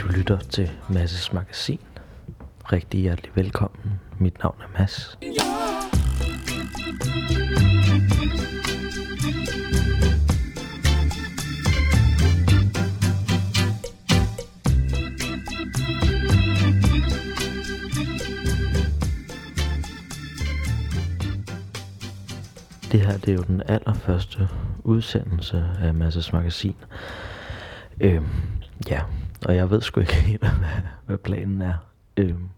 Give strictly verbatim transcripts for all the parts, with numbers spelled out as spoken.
Du lytter til Mads Magasin. Rigtig hjertelig velkommen. Mit navn er Mads. Det her det er jo den allerførste udsendelse af Mads Magasin. Øhm, ja, og jeg ved sgu ikke helt, hvad, hvad planen er. Øhm,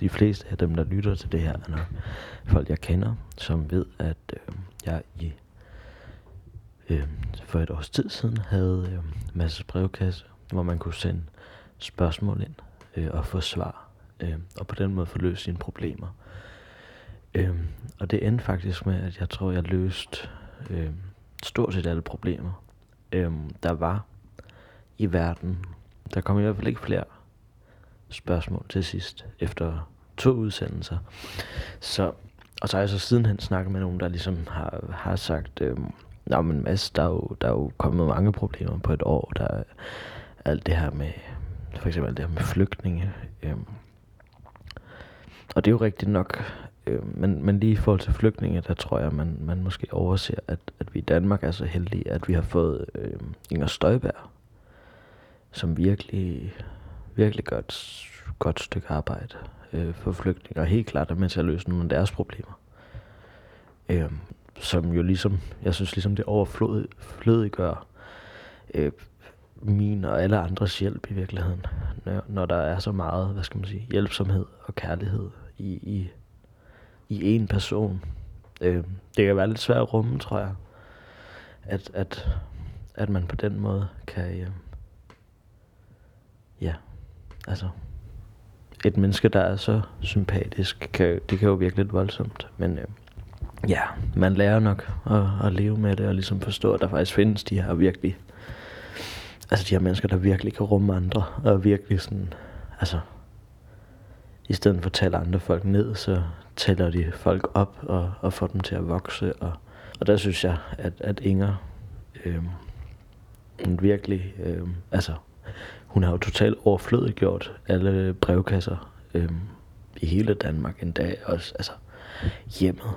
de fleste af dem, der lytter til det her, er nok folk, jeg kender, som ved, at øhm, jeg i, øhm, for et års tid siden havde øhm, Mads brevkasse, hvor man kunne sende spørgsmål ind øh, og få svar, øh, og på den måde få løst sine problemer. Øhm, og det endte faktisk med, at jeg tror, jeg løste øhm, stort set alle problemer, øhm, der var i verden. Der kom i hvert fald ikke flere spørgsmål til sidst, efter to udsendelser. Så, og så har jeg så sidenhen snakket med nogen, der ligesom har, har sagt, øhm, nej, men Mads, der er, jo, der er jo kommet mange problemer på et år. Der er alt det her med, for eksempel alt det her med flygtninge. Øhm. Og det er jo rigtigt nok. Men, men lige i forhold til flygtninge, der tror jeg, man, man måske overser, at, at vi i Danmark er så heldige, at vi har fået øh, Inger Støjberg, som virkelig, virkelig gør et godt stykke arbejde øh, for flygtninge, og helt klart er med til at løse nogle af deres problemer. Øh, som jo ligesom, jeg synes ligesom det overflødiggør øh, min og alle andres hjælp i virkeligheden, når, når der er så meget, hvad skal man sige, hjælpsomhed og kærlighed i... i i en person. Øh, det kan være lidt svært at rumme, tror jeg. At, at, at man på den måde kan... Øh, ja, altså... Et menneske, der er så sympatisk, kan, det kan jo virke lidt voldsomt. Men øh, ja, man lærer nok at, at leve med det, og ligesom forstå, at der faktisk findes de her virkelig... Altså de her mennesker, der virkelig kan rumme andre, og virkelig sådan... Altså... I stedet for at tale andre folk ned, så tæller de folk op og, og får dem til at vokse. Og, og der synes jeg, at, at Inger, øh, hun virkelig, øh, altså hun har jo totalt overflødiggjort alle brevkasser øh, i hele Danmark en dag. Også, altså hjemmet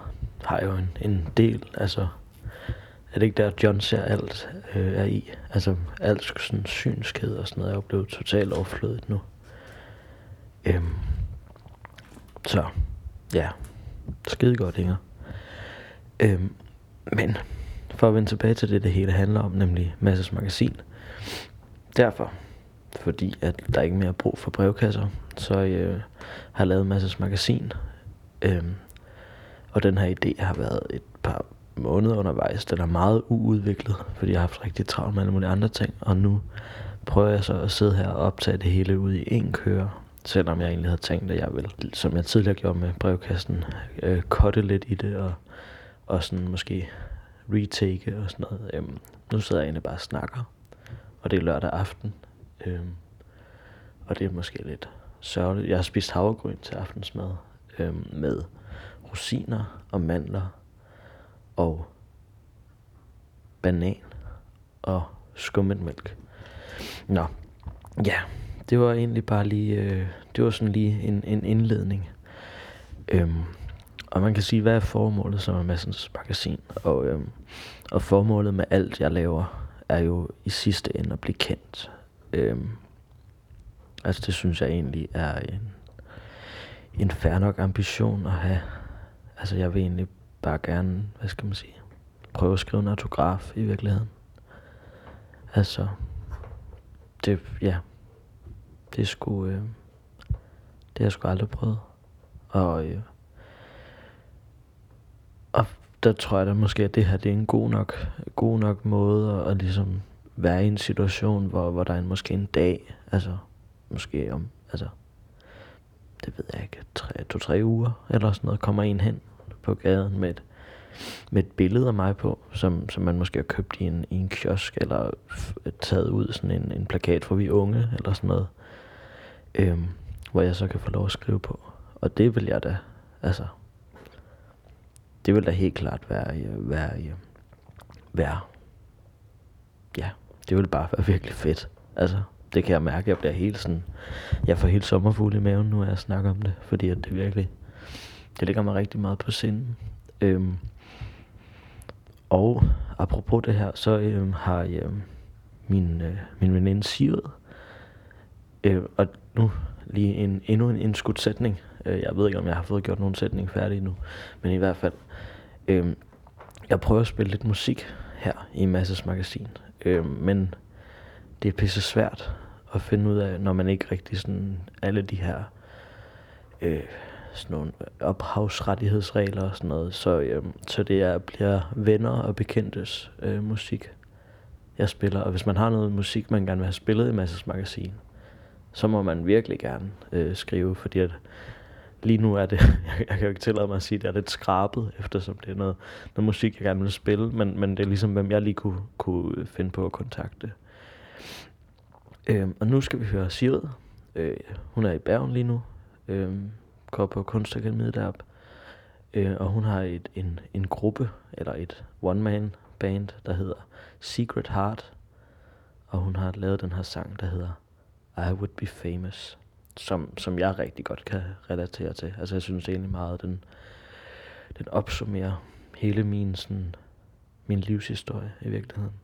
har jo en, en del, altså er det ikke der, John ser alt øh, er i? Altså alt sådan synskhed og sådan noget er jo blevet totalt overflødigt nu. Øh, Så, ja, skide godt, Inger. Øhm, men, for at vende tilbage til det, det hele handler om, nemlig Mads Magasin. Derfor, fordi at der ikke mere er brug for brevkasser, så øh, har jeg lavet Mads Magasin. Øhm, og den her idé har været et par måneder undervejs. Den er meget uudviklet, fordi jeg har haft rigtig travlt med alle mulige andre ting. Og nu prøver jeg så at sidde her og optage det hele ude i én køre. Selvom jeg egentlig havde tænkt, at jeg ville, som jeg tidligere gjorde med brevkassen, øh, cutte lidt i det og, og sådan måske retake og sådan noget. Øhm, nu sidder jeg egentlig bare og snakker, og det er lørdag aften, øhm, og det er måske lidt sørgeligt. Jeg har spist havregryn til aftensmad øhm, med rosiner og mandler og banan og skummet mælk. Nå, ja. Det var egentlig bare lige, øh, det var sådan lige en, en indledning. Øhm, og man kan sige, hvad er formålet som er Mads Magasin? Og, øhm, og formålet med alt, jeg laver, er jo i sidste ende at blive kendt. Øhm, altså det synes jeg egentlig er en, en fair nok ambition at have. Altså jeg vil egentlig bare gerne, hvad skal man sige, prøve at skrive en autograf i virkeligheden. Altså, det, ja... Det skulle, øh, det har jeg sgu aldrig prøvet. Og, øh, og der tror jeg da måske, at det her det er en god nok, god nok måde at, at ligesom være i en situation, hvor, hvor der er en, måske en dag, altså måske om, altså det ved jeg ikke, tre, to, tre uger eller sådan noget, kommer en hen på gaden med et, med et billede af mig på, som, som man måske har købt i en, i en kiosk, eller f- taget ud sådan en, en plakat for vi unge, eller sådan noget. Øhm, hvor jeg så kan få lov at skrive på. Og det vil jeg da, altså, det vil da helt klart være, være, være ja, det vil bare være virkelig fedt. Altså, det kan jeg mærke, jeg bliver helt sådan, jeg får helt sommerfugle i maven nu, når jeg snakker om det, fordi at det virkelig, det ligger mig rigtig meget på sinden. Øhm, og apropos det her, så øhm, har øhm, min, øh, min veninde Sigrid, øh, og nu lige en, endnu en indskudt sætning, øh, jeg ved ikke, om jeg har fået gjort nogen sætning færdig nu, men i hvert fald, øh, jeg prøver at spille lidt musik her i Mads Magasin, øh, men det er pisse svært at finde ud af, når man ikke rigtig sådan alle de her øh, sådan nogle ophavsrettighedsregler og sådan noget, så, øh, så det er, bliver venner og bekendtes øh, musik, jeg spiller. Og hvis man har noget musik, man gerne vil have spillet i Mads Magasin, så må man virkelig gerne øh, skrive, fordi at lige nu er det, jeg, jeg kan jo ikke tillade mig at sige, at det er lidt skrabet, eftersom det er noget, noget musik, jeg gerne vil spille, men, men det er ligesom, hvem jeg lige kunne, kunne finde på at kontakte. Øh, og nu skal vi høre Sigrid. Øh, hun er i Bergen lige nu, øh, går på Kunstakademiet deroppe, øh, og hun har et, en, en gruppe, eller et one-man-band, der hedder Secret Heart, og hun har lavet den her sang, der hedder I Would Be Famous, som, som jeg rigtig godt kan relatere til. Altså jeg synes egentlig meget, at den, den opsummerer hele min, sådan, min livshistorie i virkeligheden.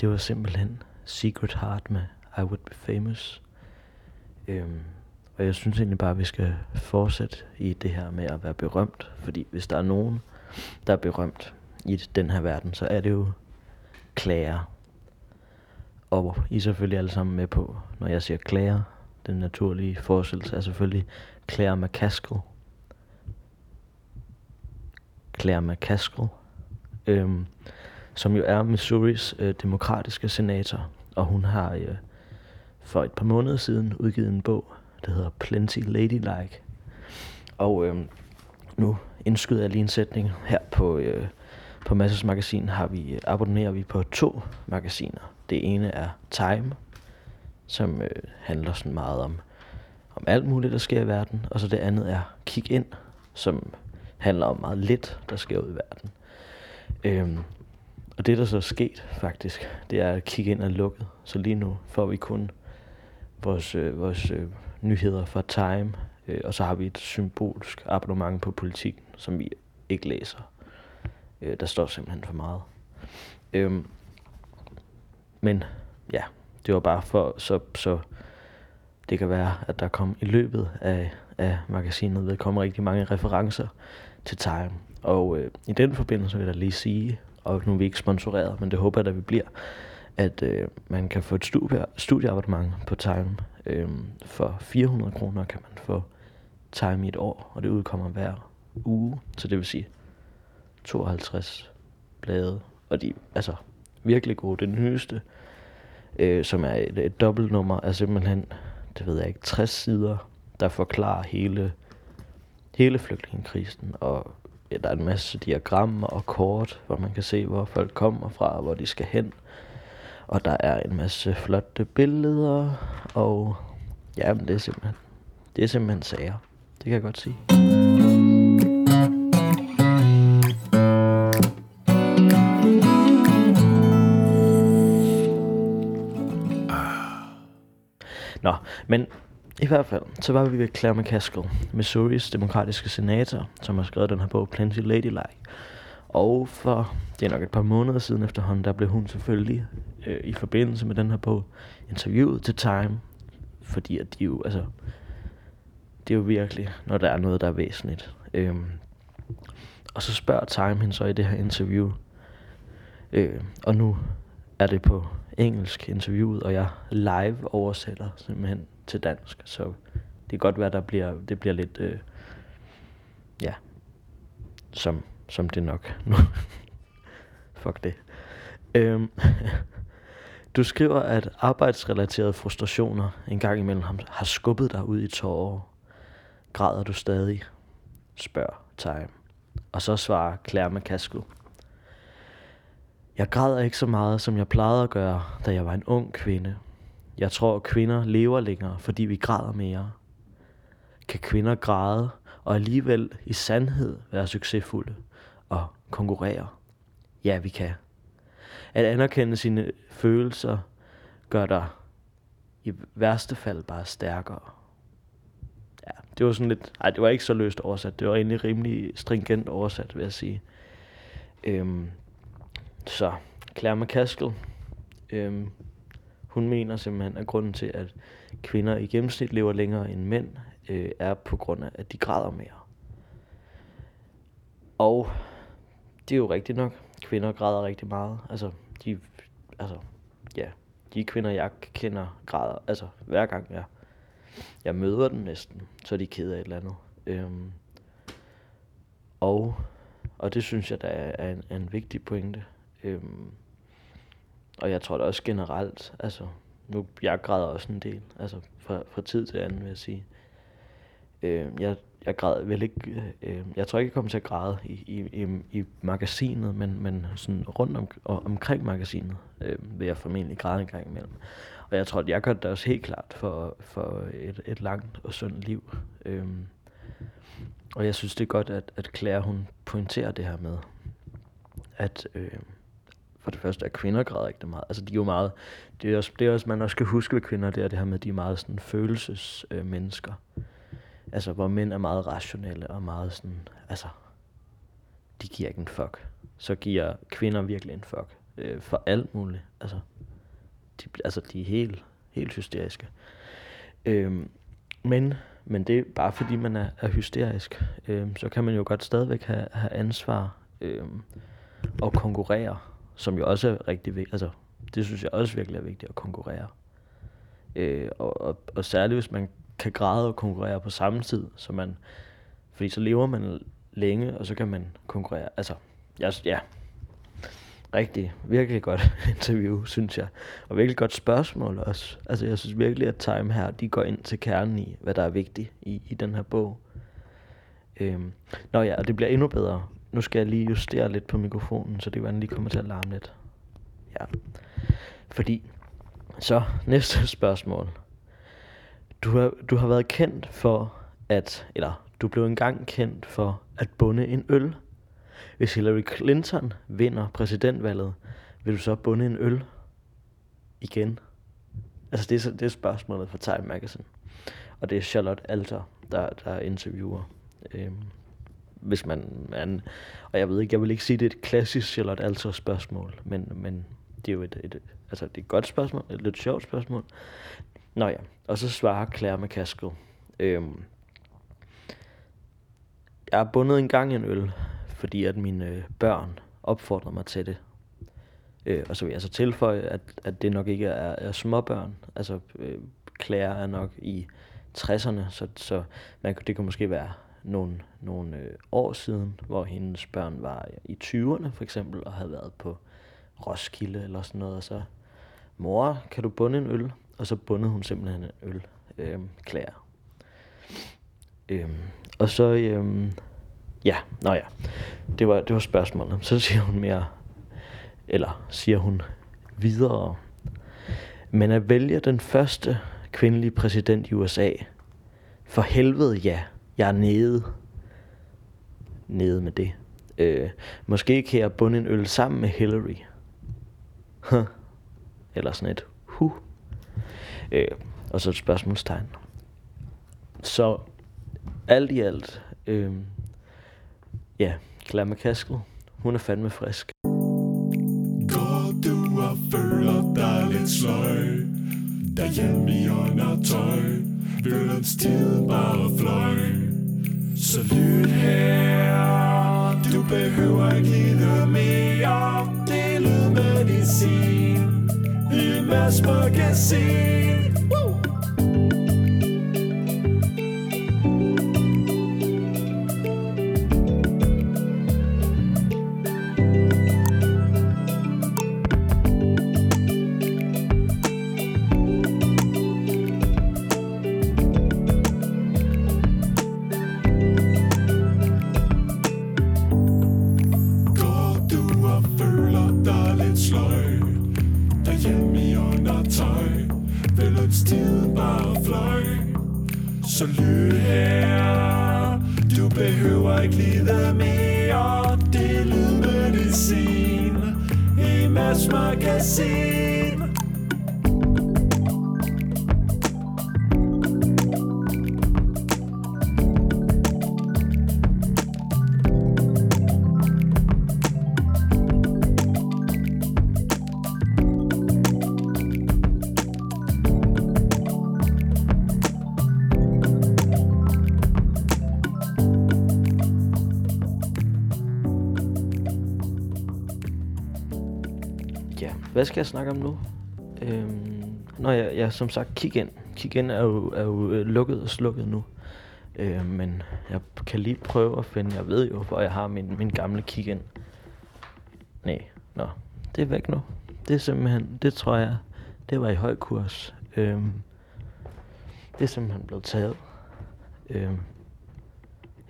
Det var simpelthen Secret Heart med I Would Be Famous. Øhm, og jeg synes egentlig bare, at vi skal fortsætte i det her med at være berømt. Fordi hvis der er nogen, der er berømt i den her verden, så er det jo Claire. Og I er selvfølgelig alle sammen med på, når jeg siger Claire. Den naturlige forestillelse er selvfølgelig Claire McCaskill. Claire McCaskill. Øhm, som jo er Missouris øh, demokratiske senator, og hun har øh, for et par måneder siden udgivet en bog, der hedder Plenty Ladylike. Og øh, nu indskyder jeg lige en sætning. Her på, øh, på Mads Magasin har vi, abonnerer vi på to magasiner. Det ene er Time, som øh, handler sådan meget om, om alt muligt, der sker i verden, og så det andet er Kig Ind, som handler om meget lidt, der sker ud i verden. Øh, Og det, der så er sket faktisk, det er at Kigge Ind er lukket. Så lige nu får vi kun vores, øh, vores øh, nyheder fra Time, øh, og så har vi et symbolsk abonnement på Politikken, som vi ikke læser. Øh, der står simpelthen for meget. Øhm, men ja, det var bare for, så, så det kan være, at der kom i løbet af, af magasinet vil komme rigtig mange referencer til Time. Og øh, i den forbindelse vil jeg lige sige, og nu er vi ikke sponsoreret, men det håber jeg, at vi bliver, at øh, man kan få et studie, studieabonnement på Time. Øh, for fire hundrede kroner kan man få Time i et år, og det udkommer hver uge. Så det vil sige tooghalvtreds blade, og de altså virkelig gode. Den nyeste, øh, som er et, et dobbeltnummer, er simpelthen, det ved jeg ikke, tres sider, der forklarer hele, hele flygtningekrisen, og ja, der er en masse diagrammer og kort, hvor man kan se, hvor folk kommer fra og hvor de skal hen. Og der er en masse flotte billeder, og ja, men det er simpelthen, det er simpelthen sager. Det kan jeg godt sige. Nå, men i hvert fald, så var vi ved Claire McCaskill, Missouris demokratiske senator, som har skrevet den her bog, Plenty Ladylike. Og for, det er nok et par måneder siden efterhånden, der blev hun selvfølgelig øh, i forbindelse med den her bog interviewet til Time. Fordi at de jo, altså, det er jo virkelig, når der er noget, der er væsentligt. Øhm, og så spørger Time hende så i det her interview. Øh, og nu er det på engelsk interviewet, og jeg live oversætter simpelthen til dansk. Så det kan godt være, der bliver, det bliver lidt, øh, ja, som... Som det nok nu. Fuck det. Øhm, du skriver, at arbejdsrelaterede frustrationer en gang imellem har skubbet dig ud i tårer. Græder du stadig? Spørger Time. Og så svarer Claire McCaskill. Jeg græder ikke så meget, som jeg plejede at gøre, da jeg var en ung kvinde. Jeg tror, at kvinder lever længere, fordi vi græder mere. Kan kvinder græde og alligevel i sandhed være succesfulde og konkurrere? Ja, vi kan. At anerkende sine følelser gør dig i værste fald bare stærkere. Ja, det var sådan lidt... Nej, det var ikke så løst oversat. Det var egentlig rimelig stringent oversat, vil jeg sige. Øhm, så Claire McCaskill, øhm, hun mener simpelthen, at grunden til, at kvinder i gennemsnit lever længere end mænd, øh, er på grund af, at de græder mere. Og det er jo rigtigt nok. Kvinder græder rigtig meget. Altså, de, altså, ja, de kvinder, jeg kender, græder. Altså, hver gang jeg, jeg møder dem næsten, så er de ked af et eller andet. Øhm, og, og det synes jeg, der er en, er en vigtig pointe. Øhm, og jeg tror da også generelt, altså, nu, jeg græder også en del, altså, fra, fra tid til anden, vil jeg sige. Jeg, jeg græd vel ikke, øh, jeg tror ikke, jeg kom til at græde i, i, i magasinet, men, men sådan rundt om, og omkring magasinet øh, vil jeg formentlig græde en gang imellem. Og jeg tror, at jeg gør det også helt klart for, for et, et langt og sundt liv. Øh, og jeg synes, det er godt, at, at Claire, hun pointerer det her med, at øh, for det første er kvinder græder ikke det meget. Altså, de er jo meget, det er også, det er også man også skal huske ved kvinder, det er det her med, at de er meget sådan følelsesmennesker. Øh, Altså, hvor mænd er meget rationelle og meget sådan, altså, de giver ikke en fuck. Så giver kvinder virkelig en fuck øh, for alt muligt. Altså, de, altså, de er helt, helt hysteriske. Øhm, men, men det er bare fordi, man er, er hysterisk, øhm, så kan man jo godt stadigvæk have, have ansvar øhm, og konkurrere, som jo også er rigtig vigtigt. Altså, det synes jeg også virkelig er vigtigt, at konkurrere. Øh, og, og, og særligt, hvis man kan græde og konkurrere på samme tid, så man, fordi så lever man længe, og så kan man konkurrere. Altså, jeg, ja, rigtig, virkelig godt interview, synes jeg. Og virkelig godt spørgsmål også. Altså, jeg synes virkelig, at Time her, de går ind til kernen i, hvad der er vigtigt i, i den her bog. Øhm, nå ja, og det bliver endnu bedre. Nu skal jeg lige justere lidt på mikrofonen, så det var den lige kommer til at larme lidt. Ja. Fordi, så næste spørgsmål. Du har, du har været kendt for at, eller du blev engang kendt for at bunde en øl. Hvis Hillary Clinton vinder præsidentvalget, vil du så bunde en øl igen? Altså det er, det er spørgsmålet fra Time Magazine. Og det er Charlotte Alter, der, der interviewer. Øhm, hvis man, man, og jeg ved ikke, jeg vil ikke sige, det er et klassisk Charlotte Alter spørgsmål, men, men det er jo et, et, altså det er et godt spørgsmål, et lidt sjovt spørgsmål. Nå ja, og så svarer Claire McCaskill. Øhm, Jeg har bundet engang en øl, fordi at mine øh, børn opfordrede mig til det. Øh, og så vil jeg så tilføje, at, at det nok ikke er, er småbørn. Altså, øh, Claire er nok i tresserne, så, så man, det kunne måske være nogle, nogle øh, år siden, hvor hendes børn var i tyverne for eksempel, og havde været på Roskilde eller sådan noget, og så, mor, kan du bunde en øl? Og så bundede hun simpelthen en øl, øh, Claire. Øh, og så, øh, ja, nå ja, det var, det var spørgsmålet. Så siger hun mere, eller siger hun videre, men at vælge den første kvindelige præsident i U S A, for helvede ja, jeg er nede, nede med det. Øh, måske kan jeg bunde en øl sammen med Hillary. Huh. Eller sådan et huh. Øh, og så et spørgsmålstegn. Så alt i alt, øh, ja, Claire McCaskill, hun er fandme frisk. Går du og føler dig lidt sløj, derhjemme i undertøj, ølens tid bare fløj, så lyt her. Du behøver ikke lide mere. Det er lydmedicin i Mads Magasin. Hvad skal jeg snakke om nu? Øhm, når jeg, jeg som sagt kig ind. Kig ind er jo, er jo lukket og slukket nu. Øhm, men jeg kan lige prøve at finde. Jeg ved jo, hvor jeg har min, min gamle kig ind. Næh, nå. Det er væk nu. Det er simpelthen, det tror jeg, det var i høj kurs. Øhm, det er simpelthen blevet taget. Øhm,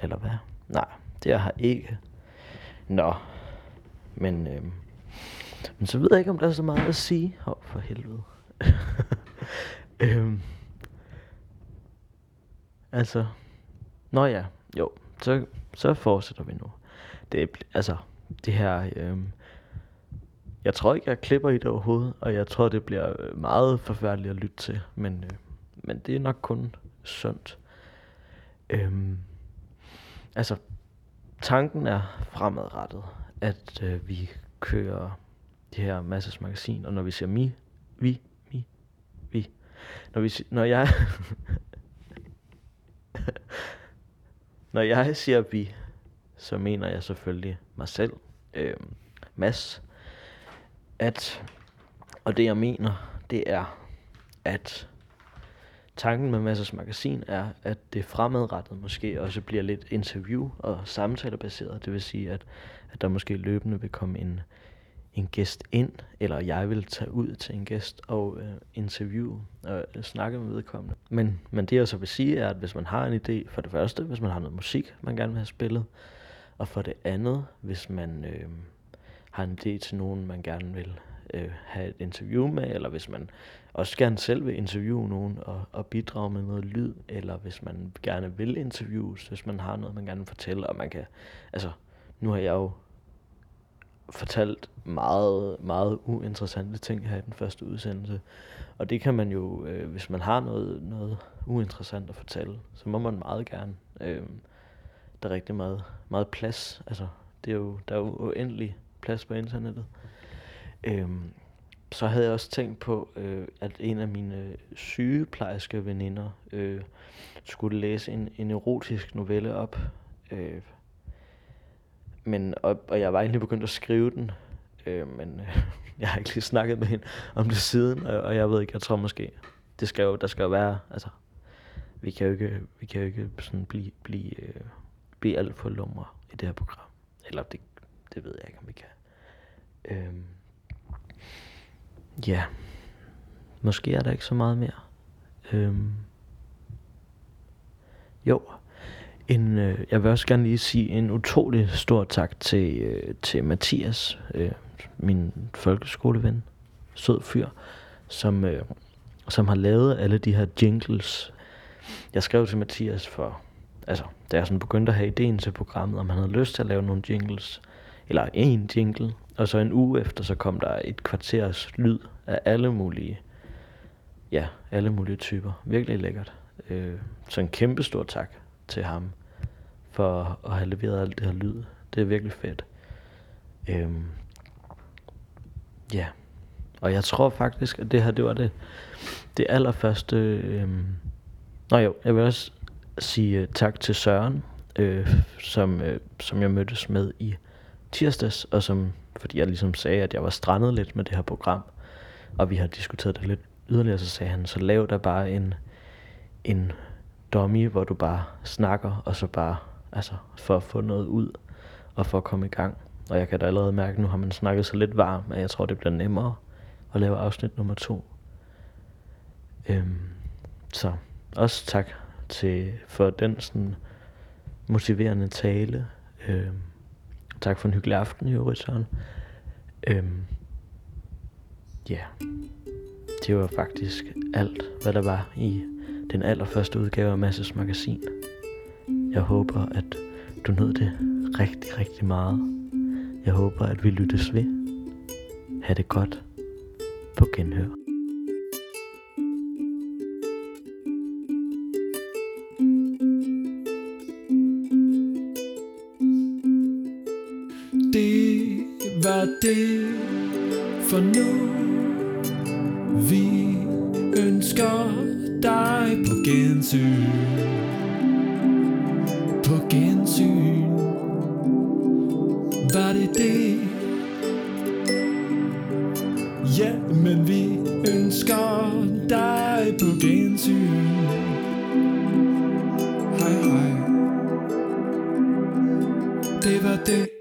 eller hvad? Nej, det har ikke. Nå. Men... Øhm, Men så ved jeg ikke, om der er så meget at sige. Åh, oh, for helvede. øhm. Altså. Nå ja, jo. Så, så fortsætter vi nu. Det, altså, det her... Øhm. Jeg tror ikke, jeg klipper i det overhovedet. Og jeg tror, det bliver meget forfærdeligt at lytte til. Men, øh, men det er nok kun sundt. Øhm. Altså, tanken er fremadrettet. At øh, vi kører... det her Mads Magasin, og når vi siger mi, vi, mi, vi, når vi når jeg når jeg siger vi, så mener jeg selvfølgelig mig selv, øh, Mads, at, og det jeg mener, det er, at tanken med Mads Magasin er, at det fremadrettet måske også bliver lidt interview og samtalebaseret, det vil sige, at, at der måske løbende vil komme en en gæst ind, eller jeg vil tage ud til en gæst og øh, interviewe og øh, snakke med vedkommende. Men, men det jeg så vil sige er, at hvis man har en idé, for det første, hvis man har noget musik, man gerne vil have spillet, og for det andet, hvis man øh, har en idé til nogen, man gerne vil øh, have et interview med, eller hvis man også gerne selv vil interviewe nogen og, og bidrage med noget lyd, eller hvis man gerne vil interviewes, hvis man har noget, man gerne vil fortælle, og man kan, altså, nu har jeg jo fortalt meget, meget uinteressante ting her i den første udsendelse. Og det kan man jo, øh, hvis man har noget, noget uinteressant at fortælle, så må man meget gerne. Øh, der er rigtig meget, meget plads. Altså, det er jo, der er jo uendelig plads på internettet. Øh, så havde jeg også tænkt på, øh, at en af mine sygeplejerske veninder øh, skulle læse en, en erotisk novelle op. Øh, Men, og, og jeg var egentlig begyndt at skrive den, øh, men øh, jeg har ikke lige snakket med hende om det siden, og, og jeg ved ikke, jeg tror måske, det skal jo, der skal jo være, altså, vi kan jo ikke, vi kan jo ikke sådan blive, blive, øh, blive alt for lumre i det her program. Eller det, det ved jeg ikke, om vi kan. Øh, ja, måske er der ikke så meget mere. Øh, jo. En, øh, jeg vil også gerne lige sige en utrolig stor tak til, øh, til Mathias, øh, min folkeskoleven, sød fyr, som, øh, som har lavet alle de her jingles. Jeg skrev til Mathias for, altså da jeg sådan begyndte at have idéen til programmet, om han havde lyst til at lave nogle jingles, eller en jingle, og så en uge efter, så kom der et kvarters lyd af alle mulige, ja, alle mulige typer. Virkelig lækkert. Øh, så en kæmpe stor tak til ham for at have leveret alt det her lyd. Det er virkelig fedt. Øhm, ja. Og jeg tror faktisk, at det her, det var det, det allerførste. Øhm. Nå jo, jeg vil også sige uh, tak til Søren, øh, som, øh, som jeg mødtes med i tirsdags, og som, fordi jeg ligesom sagde, at jeg var strandet lidt med det her program, og vi har diskuteret det lidt yderligere, så sagde han, så lav der bare en en dummy, hvor du bare snakker, og så bare, altså, for at få noget ud, og for at komme i gang. Og jeg kan da allerede mærke, nu har man snakket så lidt varm, at jeg tror, det bliver nemmere at lave afsnit nummer to. Øhm, så også tak til, for den sådan motiverende tale. Øhm, tak for en hyggelig aften, jo, Richard. Øhm, yeah. Det var faktisk alt, hvad der var i den allerførste udgave af Mads Magasin. Jeg håber, at du nød det rigtig, rigtig meget. Jeg håber, at vi lyttes ved. Ha' det godt. På genhør. Det var det for nu. Vi ønsker dig på gensyn, på gensyn. Var det det? Ja, men vi ønsker dig på gensyn. Hej hej. Det var det.